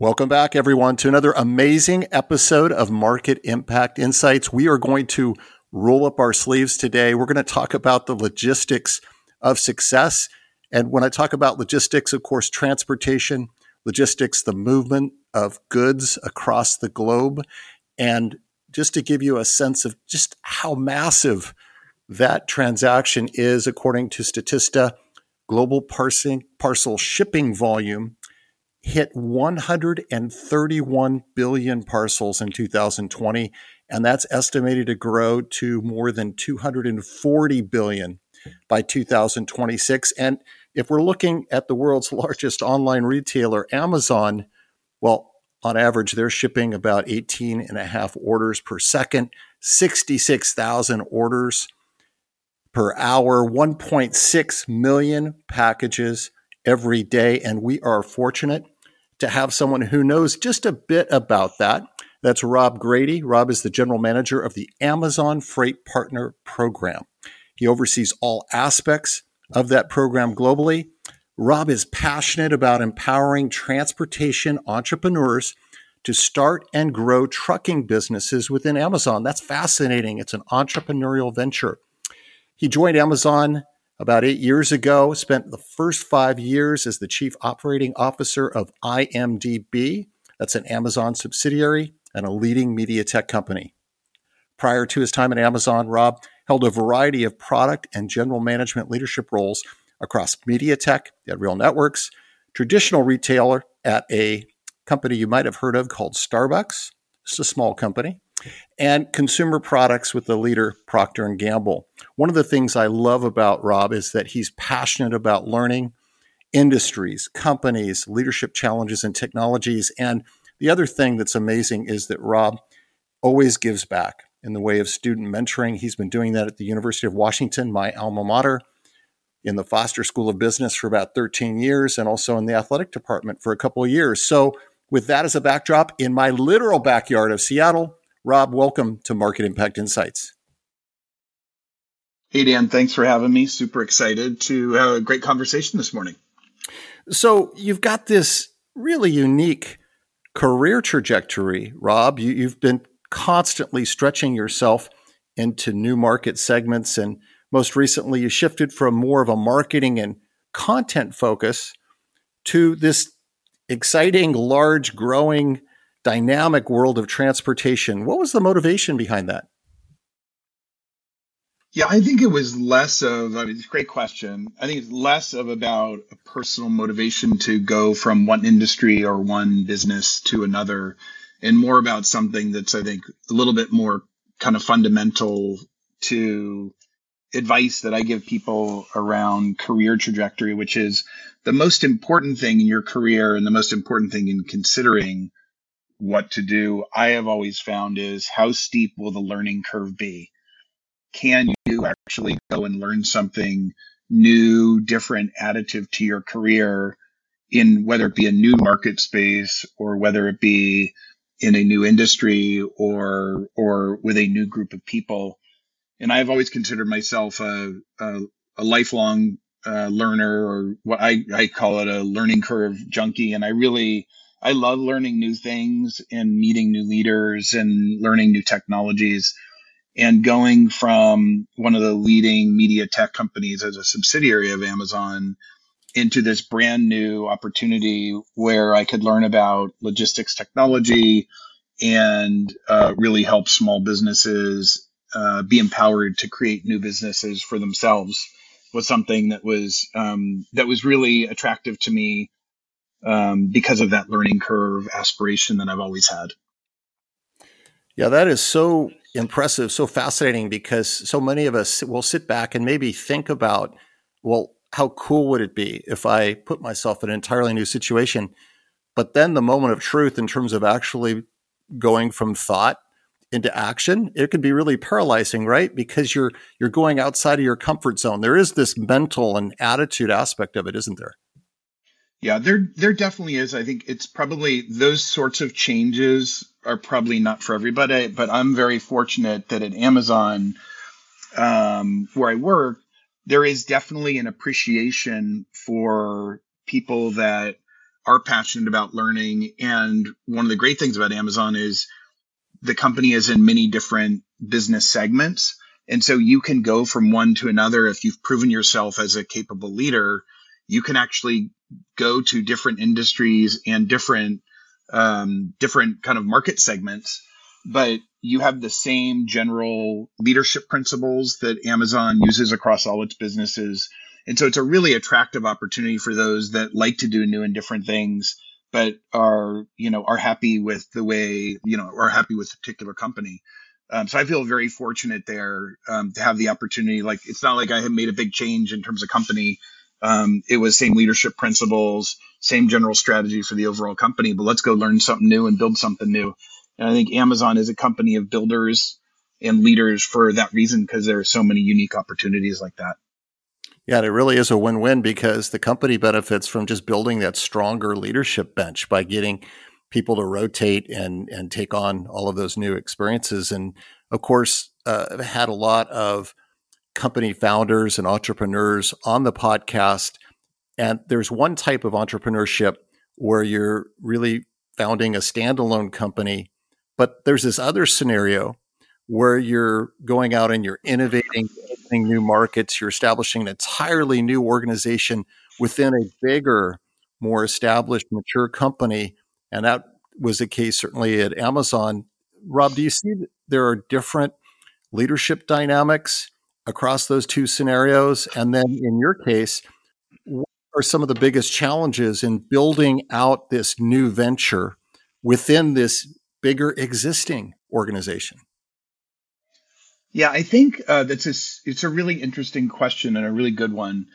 Welcome back, everyone, to another amazing episode of Market Impact Insights. We are going to roll up our sleeves today. We're going to talk about the logistics of success. And when I talk about logistics, of course, transportation, logistics, the movement of goods across the globe. And just to give you a sense of just how massive that transaction is, according to Statista, global parcel shipping volume hit 131 billion parcels in 2020, and that's estimated to grow to more than 240 billion by 2026. And if we're looking at the world's largest online retailer, Amazon, well, on average, they're shipping about 18 and a half orders per second, 66,000 orders per hour, 1.6 million packages every day. And we are fortunate to have someone who knows just a bit about that. That's Rob Grady. Rob is the general manager of the Amazon Freight Partner Program. He oversees all aspects of that program globally. Rob is passionate about empowering transportation entrepreneurs to start and grow trucking businesses within Amazon. That's fascinating. It's an entrepreneurial venture. He joined Amazon about 8 years ago, spent the first 5 years as the chief operating officer of IMDB. That's an Amazon subsidiary and a leading media tech company. Prior to his time at Amazon, Rob held a variety of product and general management leadership roles across media tech at Real Networks, traditional retailer at a company you might have heard of called Starbucks, just a small company, and consumer products with the leader, Procter and Gamble. One of the things I love about Rob is that he's passionate about learning industries, companies, leadership challenges, and technologies. And the other thing that's amazing is that Rob always gives back in the way of student mentoring. He's been doing that at the University of Washington, my alma mater, in the Foster School of Business for about 13 years, and also in the athletic department for a couple of years. So with that as a backdrop, in my literal backyard of Seattle, Rob, welcome to Market Impact Insights. Hey, Dan. Thanks for having me. Super excited to have a great conversation this morning. So you've got this really unique career trajectory, Rob. You've been constantly stretching yourself into new market segments. And most recently, you shifted from more of a marketing and content focus to this exciting, large, growing dynamic world of transportation. What was the motivation behind that? Yeah, I think it was less of, it's a great question. I think it's less of about a personal motivation to go from one industry or one business to another, and more about something that's, I think, a little bit more kind of fundamental to advice that I give people around career trajectory, which is the most important thing in your career and the most important thing in considering what to do, I have always found, is how steep will the learning curve be? Can you actually go and learn something new, different, additive to your career, in whether it be a new market space or whether it be in a new industry or with a new group of people? And I've always considered myself a lifelong learner, or what I call it, a learning curve junkie. And I love learning new things and meeting new leaders and learning new technologies. And going from one of the leading media tech companies as a subsidiary of Amazon into this brand new opportunity where I could learn about logistics technology and really help small businesses be empowered to create new businesses for themselves was something that was really attractive to me, because of that learning curve aspiration that I've always had. Yeah, that is so impressive, so fascinating, because so many of us will sit back and maybe think about, well, how cool would it be if I put myself in an entirely new situation? But then the moment of truth in terms of actually going from thought into action, it can be really paralyzing, right? Because you're going outside of your comfort zone. There is this mental and attitude aspect of it, isn't there? Yeah, there definitely is. I think it's probably those sorts of changes are probably not for everybody, but I'm very fortunate that at Amazon, where I work, there is definitely an appreciation for people that are passionate about learning. And one of the great things about Amazon is the company is in many different business segments. And so you can go from one to another. If you've proven yourself as a capable leader, you can actually go to different industries and different kind of market segments, but you have the same general leadership principles that Amazon uses across all its businesses. And so it's a really attractive opportunity for those that like to do new and different things, but are happy with the way, are happy with a particular company. So I feel very fortunate there to have the opportunity. Like, it's not like I have made a big change in terms of company. It was same leadership principles, same general strategy for the overall company, but let's go learn something new and build something new. And I think Amazon is a company of builders and leaders for that reason, because there are so many unique opportunities like that. Yeah, and it really is a win-win, because the company benefits from just building that stronger leadership bench by getting people to rotate and take on all of those new experiences. And of course, I've had a lot of company founders and entrepreneurs on the podcast. And there's one type of entrepreneurship where you're really founding a standalone company, but there's this other scenario where you're going out and you're innovating, opening new markets, you're establishing an entirely new organization within a bigger, more established, mature company. And that was the case certainly at Amazon. Rob, do you see that there are different leadership dynamics across those two scenarios? And then in your case, what are some of the biggest challenges in building out this new venture within this bigger existing organization? Yeah, I think it's a really interesting question and a really good one.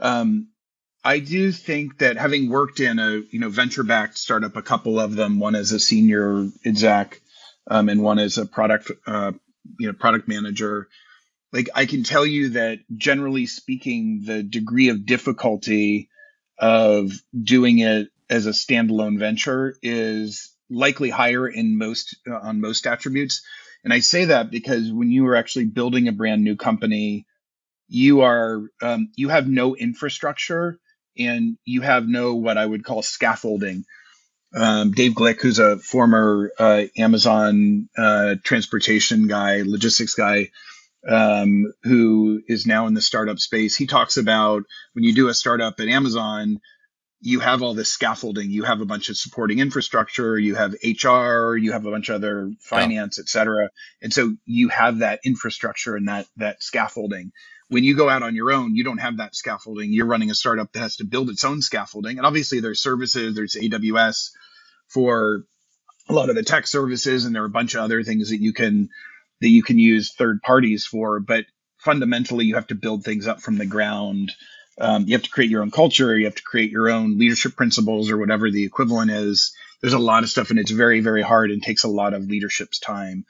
I do think that having worked in a venture-backed startup, a couple of them, one as a senior exec and one as a product manager. Like, I can tell you that generally speaking, the degree of difficulty of doing it as a standalone venture is likely higher in on most attributes. And I say that because when you are actually building a brand new company, you are you have no infrastructure and you have no what I would call scaffolding. Dave Glick, who's a former Amazon transportation guy, logistics guy, who is now in the startup space, he talks about when you do a startup at Amazon, you have all this scaffolding, you have a bunch of supporting infrastructure, you have HR, you have a bunch of other finance, et cetera. And so you have that infrastructure and that scaffolding. When you go out on your own, you don't have that scaffolding. You're running a startup that has to build its own scaffolding. And obviously there's services, there's AWS for a lot of the tech services, and there are a bunch of other things that you can use third parties for, but fundamentally you have to build things up from the ground. You have to create your own culture. You have to create your own leadership principles or whatever the equivalent is. There's a lot of stuff, and it's very, very hard and takes a lot of leadership's time.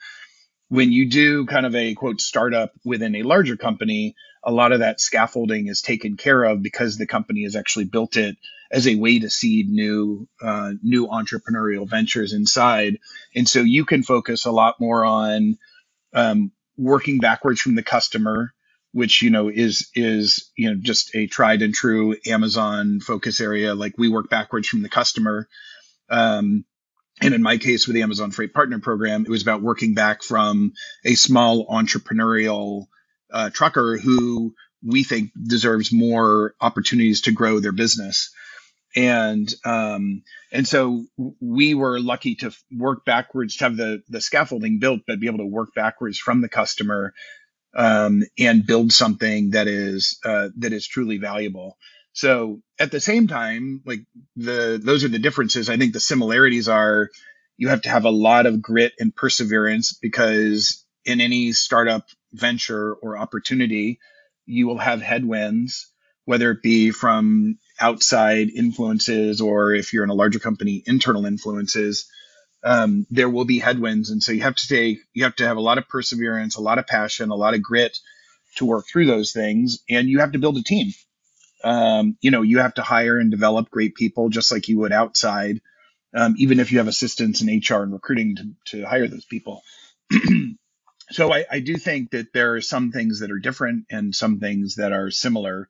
When you do kind of a quote startup within a larger company, a lot of that scaffolding is taken care of because the company has actually built it as a way to seed new entrepreneurial ventures inside. And so you can focus a lot more on working backwards from the customer, which, is just a tried and true Amazon focus area. Like, we work backwards from the customer. And in my case with the Amazon Freight Partner Program, it was about working back from a small entrepreneurial trucker who we think deserves more opportunities to grow their business. And so we were lucky to work backwards, to have the scaffolding built, but be able to work backwards from the customer, and build something that is truly valuable. So at the same time, like, those are the differences. I think the similarities are you have to have a lot of grit and perseverance, because in any startup venture or opportunity, you will have headwinds, whether it be from outside influences, or if you're in a larger company, internal influences, there will be headwinds. And so you have to have a lot of perseverance, a lot of passion, a lot of grit to work through those things. And you have to build a team. You have to hire and develop great people just like you would outside, even if you have assistants in HR and recruiting to hire those people. So I do think that there are some things that are different and some things that are similar.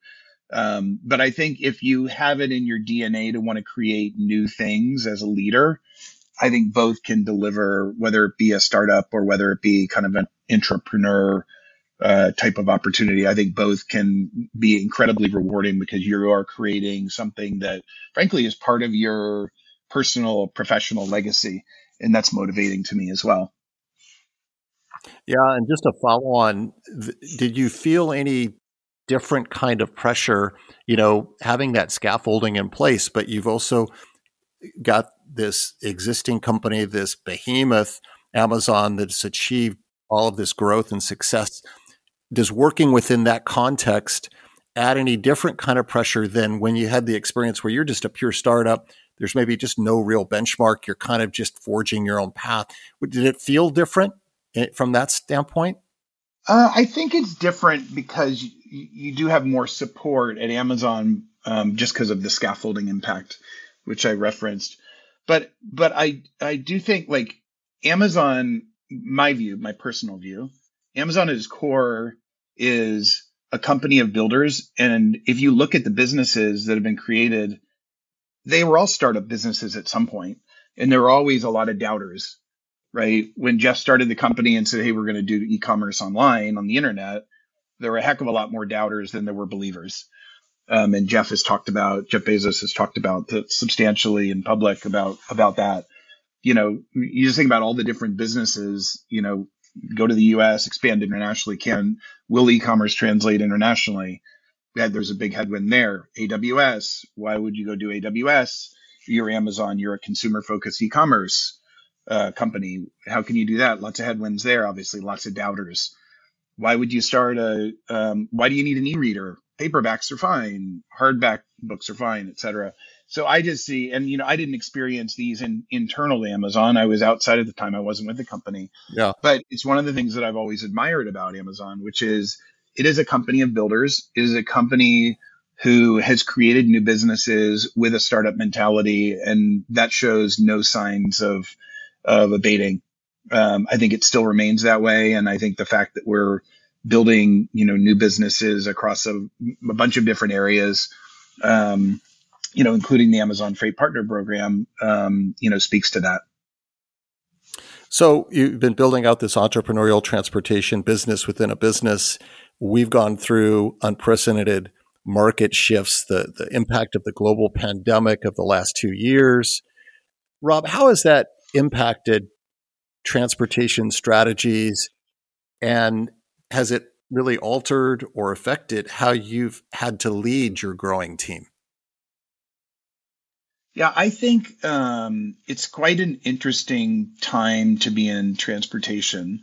But I think if you have it in your DNA to want to create new things as a leader, I think both can deliver, whether it be a startup or whether it be kind of an entrepreneur type of opportunity. I think both can be incredibly rewarding because you are creating something that, frankly, is part of your personal, professional legacy. And that's motivating to me as well. Yeah. And just to follow on, did you feel any different kind of pressure, having that scaffolding in place, but you've also got this existing company, this behemoth Amazon that's achieved all of this growth and success? Does working within that context add any different kind of pressure than when you had the experience where you're just a pure startup? There's maybe just no real benchmark. You're kind of just forging your own path. Did it feel different from that standpoint? I think it's different because you do have more support at Amazon just because of the scaffolding impact, which I referenced. But I do think, like, Amazon, my personal view, Amazon at its core is a company of builders. And if you look at the businesses that have been created, they were all startup businesses at some point. And there were always a lot of doubters, right? When Jeff started the company and said, hey, we're going to do e-commerce online on the internet, there were a heck of a lot more doubters than there were believers. And Jeff Bezos has talked about that substantially in public about that. You just think about all the different businesses, go to the US, expand internationally, will e-commerce translate internationally? Yeah, there's a big headwind there. AWS, why would you go do AWS? You're Amazon, you're a consumer-focused e-commerce company. How can you do that? Lots of headwinds there, obviously, lots of doubters. Why would you start why do you need an e-reader? Paperbacks are fine, hardback books are fine, et cetera. So I just see, and I didn't experience these internal to Amazon. I was outside at the time. I wasn't with the company. Yeah. But it's one of the things that I've always admired about Amazon, which is it is a company of builders. It is a company who has created new businesses with a startup mentality, and that shows no signs of abating. I think it still remains that way, and I think the fact that we're building, new businesses across a bunch of different areas, including the Amazon Freight Partner Program, speaks to that. So you've been building out this entrepreneurial transportation business within a business. We've gone through unprecedented market shifts, the impact of the global pandemic of the last 2 years. Rob, how has that impacted transportation strategies, and has it really altered or affected how you've had to lead your growing team? Yeah, I think it's quite an interesting time to be in transportation.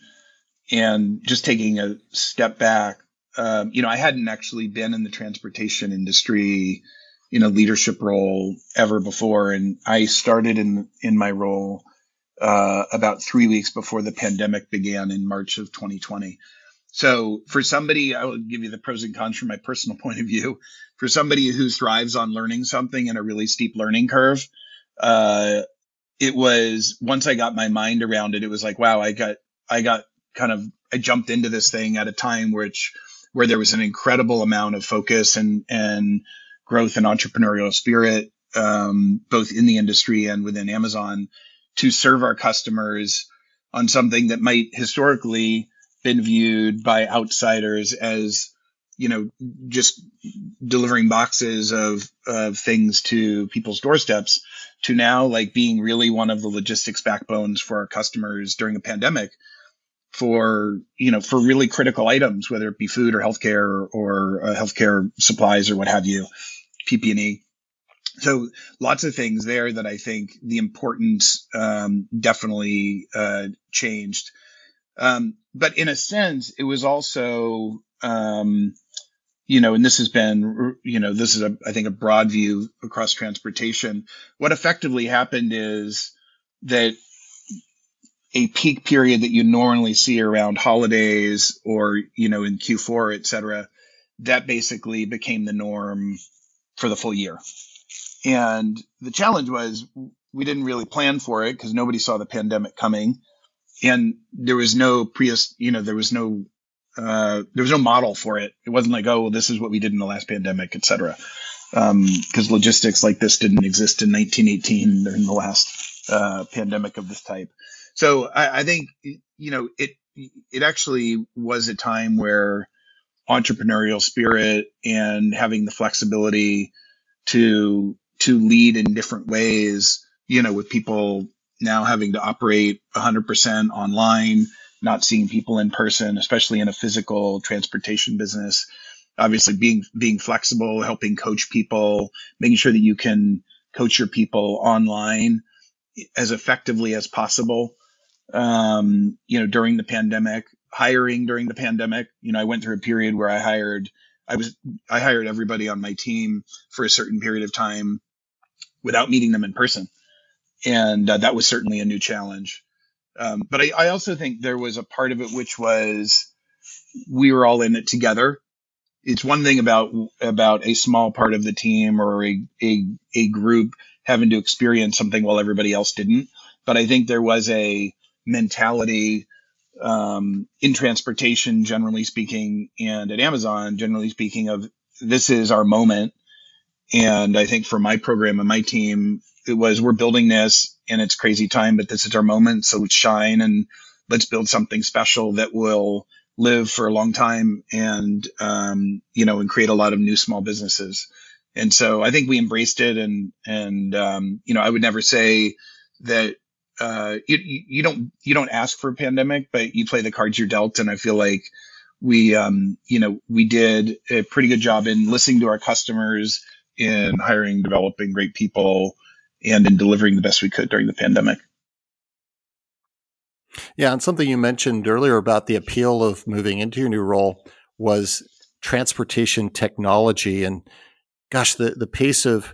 And just taking a step back, I hadn't actually been in the transportation industry in a leadership role ever before. And I started in my role about 3 weeks before the pandemic began in March of 2020. So for somebody, I will give you the pros and cons from my personal point of view. For somebody who thrives on learning something and a really steep learning curve, it was, once I got my mind around it, it was like, wow, I jumped into this thing at a time where there was an incredible amount of focus and growth and entrepreneurial spirit, both in the industry and within Amazon, to serve our customers on something that might historically been viewed by outsiders as, just delivering boxes of things to people's doorsteps, to now like being really one of the logistics backbones for our customers during a pandemic for really critical items, whether it be food or healthcare or healthcare supplies or what have you, PP&E. So lots of things there that I think the importance definitely changed. But in a sense, it was also, and this has been, this is I think a broad view across transportation. What effectively happened is that a peak period that you normally see around holidays or, in Q4, et cetera, that basically became the norm for the full year. And the challenge was we didn't really plan for it because nobody saw the pandemic coming. And there was no model for it. It wasn't like, oh, well, this is what we did in the last pandemic, et cetera. Because logistics like this didn't exist in 1918 or in the last pandemic of this type. So I think, it actually was a time where entrepreneurial spirit and having the flexibility to lead in different ways, with people now having to operate 100% online, not seeing people in person, especially in a physical transportation business, obviously being flexible, helping coach people, making sure that you can coach your people online as effectively as possible. During the pandemic, hiring during the pandemic, I went through a period where I hired everybody on my team for a certain period of time without meeting them in person. And that was certainly a new challenge. But I also think there was a part of it, which was we were all in it together. It's one thing about a small part of the team or a group having to experience something while everybody else didn't. But I think there was a mentality in transportation, generally speaking, and at Amazon, generally speaking, of this is our moment. And I think for my program and my team, it was, we're building this and it's crazy time, but this is our moment. So let's shine and let's build something special that will live for a long time and create a lot of new small businesses. And so I think we embraced it and I would never say that, you don't ask for a pandemic, but you play the cards you're dealt. And I feel like we did a pretty good job in listening to our customers, in hiring, developing great people, and in delivering the best we could during the pandemic. Yeah, and something you mentioned earlier about the appeal of moving into your new role was transportation technology. And gosh, the pace of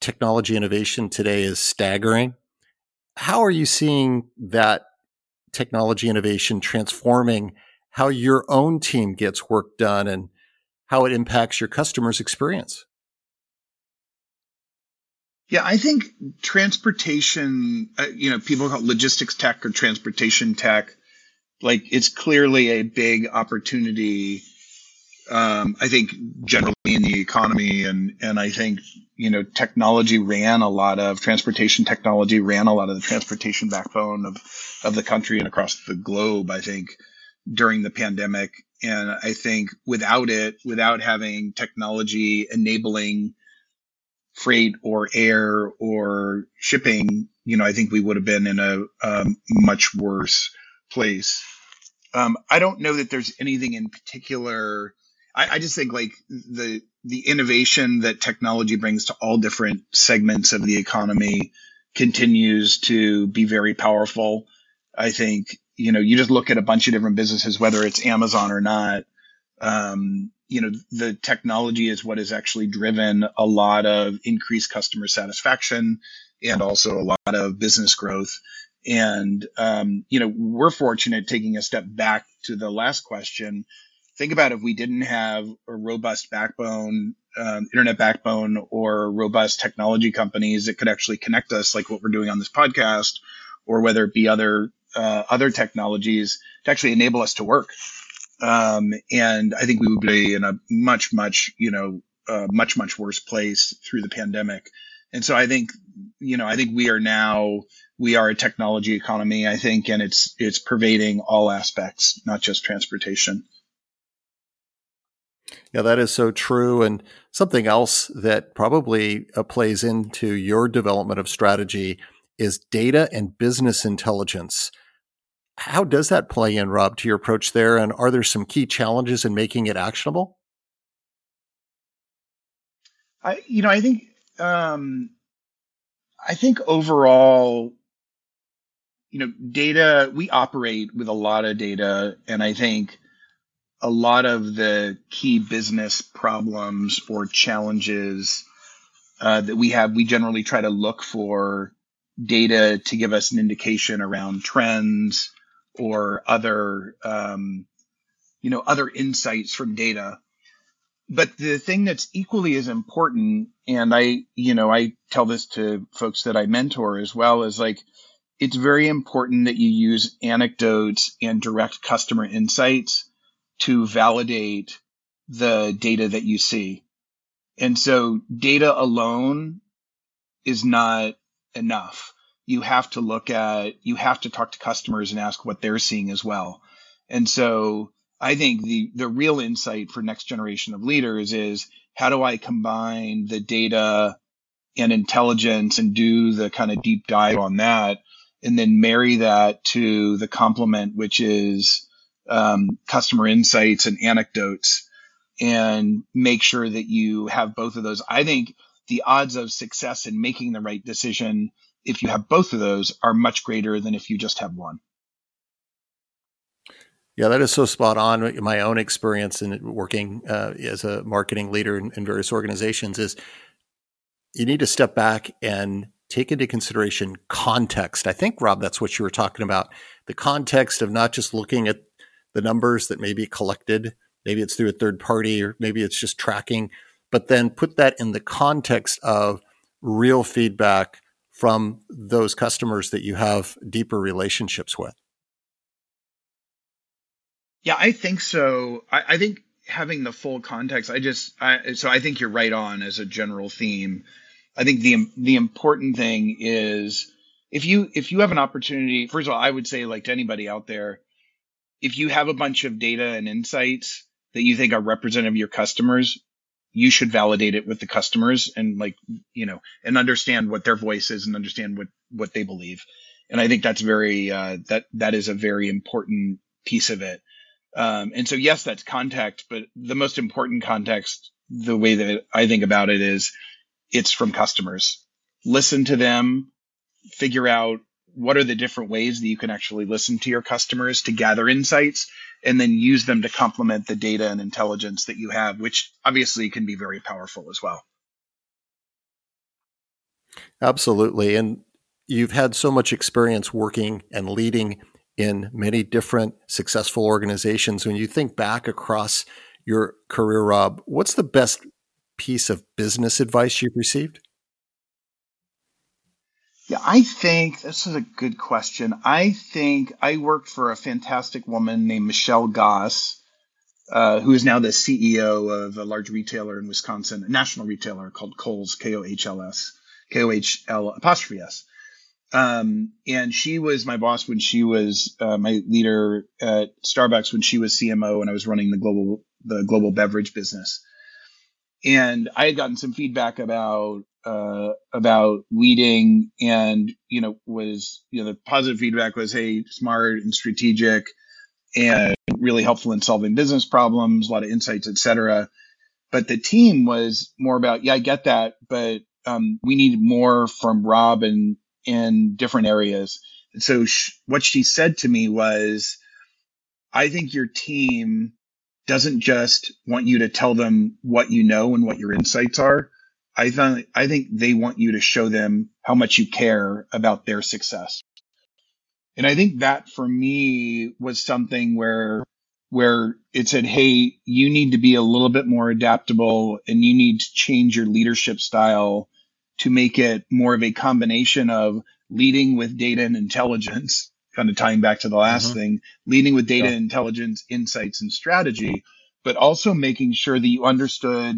technology innovation today is staggering. How are you seeing that technology innovation transforming how your own team gets work done and how it impacts your customers' experience? Yeah, I think transportation, people call it logistics tech or transportation tech. Like, it's clearly a big opportunity, I think, generally in the economy. And I think, transportation technology ran a lot of the transportation backbone of the country and across the globe, I think, during the pandemic. And I think without having technology enabling freight or air or shipping, I think we would have been in a much worse place. I don't know that there's anything in particular. I just think like the innovation that technology brings to all different segments of the economy continues to be very powerful. I think, you just look at a bunch of different businesses, whether it's Amazon or not, the technology is what has actually driven a lot of increased customer satisfaction and also a lot of business growth. And, we're fortunate, taking a step back to the last question. Think about if we didn't have a robust backbone, internet backbone, or robust technology companies that could actually connect us like what we're doing on this podcast, or whether it be other technologies to actually enable us to work. And I think we would be in a much worse place through the pandemic. And so I think, we are a technology economy, I think, and it's pervading all aspects, not just transportation. Yeah, that is so true. And something else that probably plays into your development of strategy is data and business intelligence. How does that play in, Rob, to your approach there? And are there some key challenges in making it actionable? I think overall, data, we operate with a lot of data. And I think a lot of the key business problems or challenges that we have, we generally try to look for data to give us an indication around trends or other, other insights from data. But the thing that's equally as important, and I tell this to folks that I mentor as well, is like, it's very important that you use anecdotes and direct customer insights to validate the data that you see. And so data alone is not enough. You have to talk to customers and ask what they're seeing as well. And so I think the real insight for next generation of leaders is, how do I combine the data and intelligence and do the kind of deep dive on that, and then marry that to the complement, which is customer insights and anecdotes, and make sure that you have both of those. I think the odds of success in making the right decision, if you have both of those, are much greater than if you just have one. Yeah, that is so spot on. My own experience in working as a marketing leader in various organizations is you need to step back and take into consideration context. I think, Rob, that's what you were talking about. The context of not just looking at the numbers that may be collected, maybe it's through a third party, or maybe it's just tracking, but then put that in the context of real feedback from those customers that you have deeper relationships with. Yeah, I think so. I think having the full context, I think you're right on as a general theme. I think the important thing is, if you have an opportunity, first of all, I would say, like, to anybody out there, if you have a bunch of data and insights that you think are representative of your customers, you should validate it with the customers and and understand what their voice is and understand what they believe. And I think that's very, that is a very important piece of it. And so, yes, that's context, but the most important context, the way that I think about it is, it's from customers. Listen to them, figure out what are the different ways that you can actually listen to your customers to gather insights, and then use them to complement the data and intelligence that you have, which obviously can be very powerful as well. Absolutely. And you've had so much experience working and leading in many different successful organizations. When you think back across your career, Rob, what's the best piece of business advice you've received? Yeah, I think this is a good question. I think I worked for a fantastic woman named Michelle Goss, who is now the CEO of a large retailer in Wisconsin, a national retailer called Kohl's, K-O-H-L-S. And she was my boss when she was my leader at Starbucks when she was CMO and I was running the global beverage business. And I had gotten some feedback about leading, and the positive feedback was, hey, smart and strategic and really helpful in solving business problems, a lot of insights, et cetera. But the team was more about, yeah, I get that, but we need more from Rob and in different areas. And so what she said to me was, I think your team doesn't just want you to tell them what you know and what your insights are. I think they want you to show them how much you care about their success. And I think that for me was something where it said, hey, you need to be a little bit more adaptable and you need to change your leadership style to make it more of a combination of leading with data and intelligence, kind of tying back to the last thing, leading with data and intelligence, insights, and strategy, but also making sure that you understood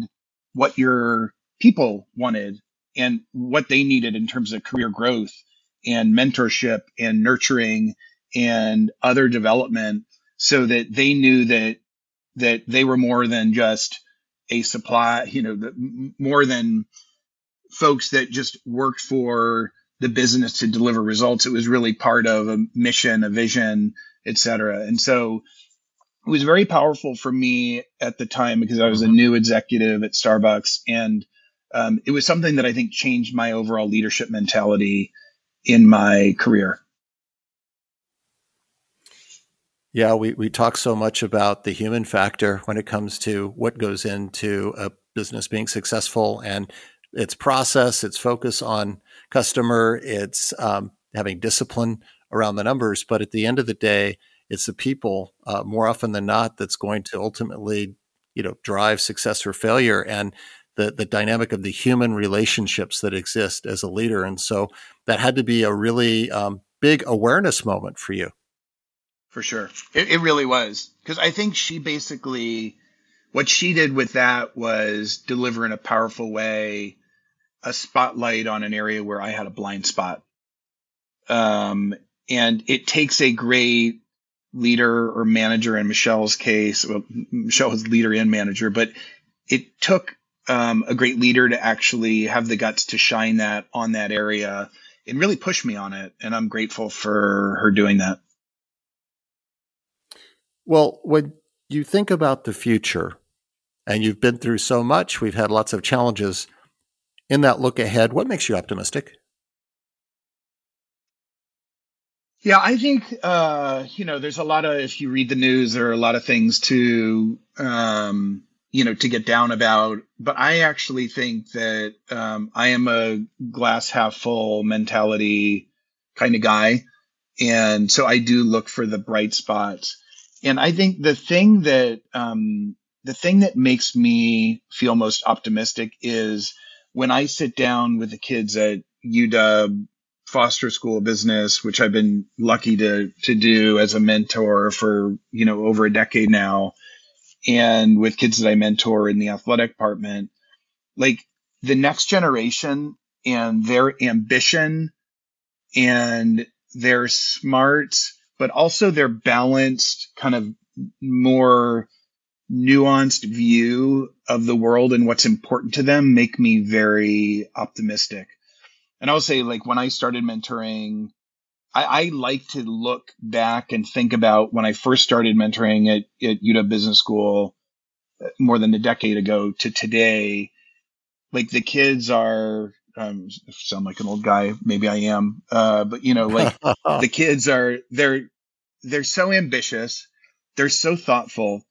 what your people wanted and what they needed in terms of career growth and mentorship and nurturing and other development, so that they knew that they were more than just a supply, more than folks that just worked for the business to deliver results. It was really part of a mission, a vision, et cetera. And so it was very powerful for me at the time because I was a new executive at Starbucks. And it was something that I think changed my overall leadership mentality in my career. Yeah, we talk so much about the human factor when it comes to what goes into a business being successful and its process, its focus on customer, its having discipline around the numbers. But at the end of the day, it's the people more often than not that's going to ultimately, drive success or failure, and the dynamic of the human relationships that exist as a leader. And so that had to be a really big awareness moment for you. For sure. It really was. Because I think she basically, what she did with that was deliver in a powerful way, a spotlight on an area where I had a blind spot. And it takes a great leader or manager in Michelle's case. Well, Michelle was leader and manager, but it took a great leader to actually have the guts to shine that on that area and really push me on it. And I'm grateful for her doing that. Well, when you think about the future, and you've been through so much, we've had lots of challenges. In that look ahead, what makes you optimistic? Yeah, I think, there's a lot of, if you read the news, there are a lot of things to, to get down about. But I actually think that I am a glass half full mentality kind of guy. And so I do look for the bright spots. And I think the thing that makes me feel most optimistic is when I sit down with the kids at UW Foster School of Business, which I've been lucky to do as a mentor for, over a decade now, and with kids that I mentor in the athletic department, like the next generation and their ambition and their smarts, but also their balanced, kind of more nuanced view of the world and what's important to them make me very optimistic. And I'll say, like, when I started mentoring, I like to look back and think about when I first started mentoring at UW Business School more than a decade ago to today. Like, the kids are... I sound like an old guy. Maybe I am. But the kids are, they're so ambitious. They're so thoughtful.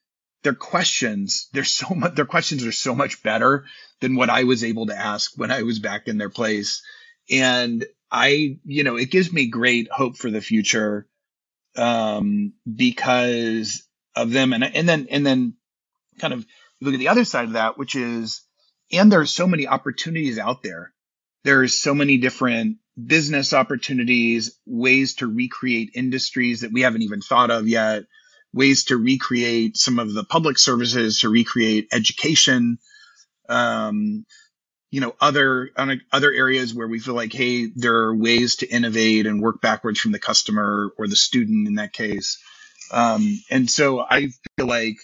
Their questions are so much better than what I was able to ask when I was back in their place. And I, it gives me great hope for the future, because of them. And then kind of look at the other side of that, which is, and there are so many opportunities out there. There's so many different business opportunities, ways to recreate industries that we haven't even thought of yet, ways to recreate some of the public services, to recreate education, other areas where we feel like, hey, there are ways to innovate and work backwards from the customer or the student in that case. And so I feel like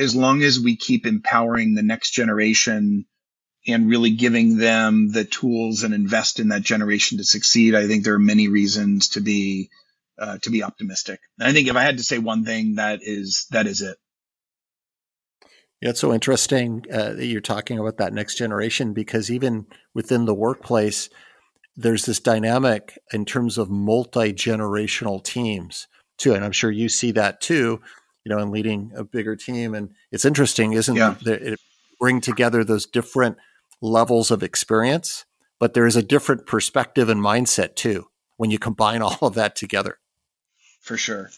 as long as we keep empowering the next generation and really giving them the tools and invest in that generation to succeed, I think there are many reasons to be optimistic. And I think if I had to say one thing, that is it. Yeah, it's so interesting that you're talking about that next generation, because even within the workplace, there's this dynamic in terms of multi-generational teams too, and I'm sure you see that too. In leading a bigger team, and it's interesting, isn't it? Yeah. It bring together those different levels of experience, but there is a different perspective and mindset too when you combine all of that together. For sure.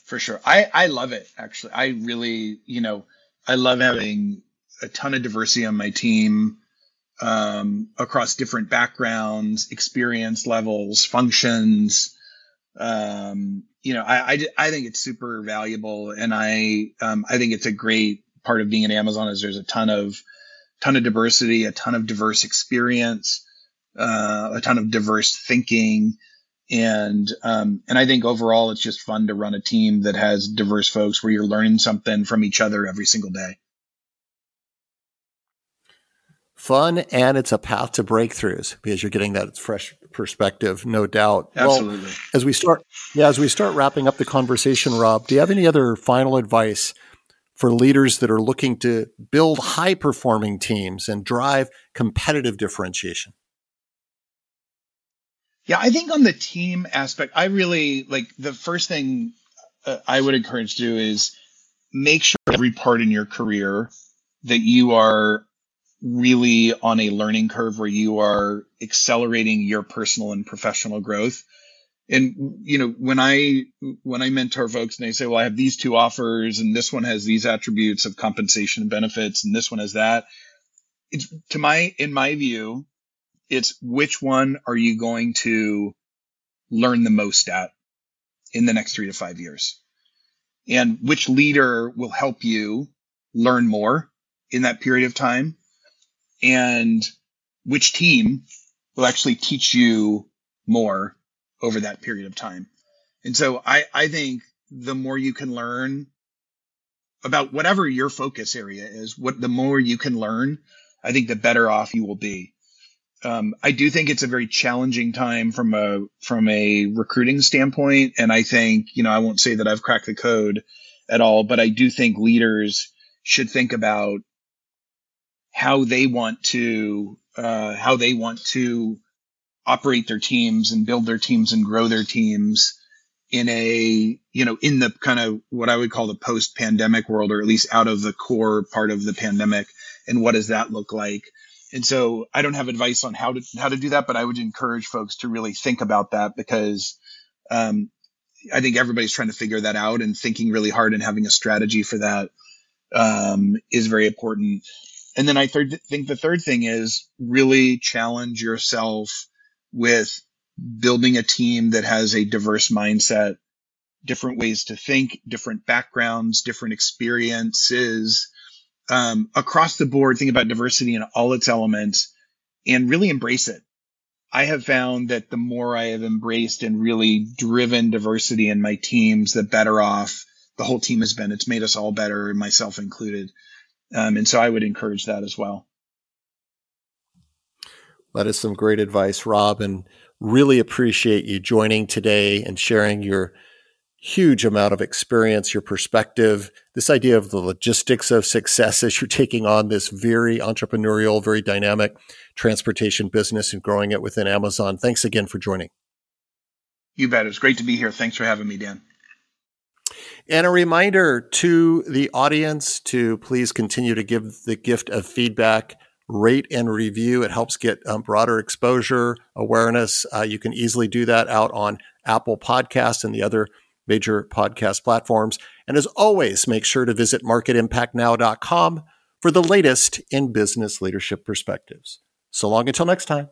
I love it, actually. I really, I love having a ton of diversity on my team, across different backgrounds, experience levels, functions. I think it's super valuable, and I think it's a great part of being at Amazon is there's a ton of diversity, a ton of diverse experience, a ton of diverse thinking. And I think overall, it's just fun to run a team that has diverse folks where you're learning something from each other every single day. Fun. And it's a path to breakthroughs because you're getting that fresh perspective, no doubt. Absolutely. Well, as we start wrapping up the conversation, Rob, do you have any other final advice for leaders that are looking to build high-performing teams and drive competitive differentiation? Yeah, I think on the team aspect, I really, like, the first thing I would encourage to do is make sure every part in your career that you are really on a learning curve where you are accelerating your personal and professional growth. And, you know, when I mentor folks and they say, well, I have these two offers and this one has these attributes of compensation and benefits and this one has that, it's in my view, it's which one are you going to learn the most at in the next 3 to 5 years, and which leader will help you learn more in that period of time, and which team will actually teach you more over that period of time. And so I think the more you can learn about whatever your focus area is, the more you can learn, I think the better off you will be. I do think it's a very challenging time from a recruiting standpoint. And I think, you know, I won't say that I've cracked the code at all, but I do think leaders should think about how they want to operate their teams and build their teams and grow their teams in the kind of what I would call the post-pandemic world, or at least out of the core part of the pandemic. And what does that look like? And so I don't have advice on how to do that, but I would encourage folks to really think about that, because I think everybody's trying to figure that out, and thinking really hard and having a strategy for that is very important. And then I think the third thing is really challenge yourself with building a team that has a diverse mindset, different ways to think, different backgrounds, different experiences. Across the board, think about diversity in all its elements and really embrace it. I have found that the more I have embraced and really driven diversity in my teams, the better off the whole team has been. It's made us all better, myself included. And so I would encourage that as well. That is some great advice, Rob, and really appreciate you joining today and sharing your huge amount of experience, your perspective, this idea of the logistics of success as you're taking on this very entrepreneurial, very dynamic transportation business and growing it within Amazon. Thanks again for joining. You bet. It's great to be here. Thanks for having me, Dan. And a reminder to the audience to please continue to give the gift of feedback, rate and review. It helps get broader exposure, awareness. You can easily do that out on Apple Podcasts and the other major podcast platforms. And as always, make sure to visit marketimpactnow.com for the latest in business leadership perspectives. So long until next time.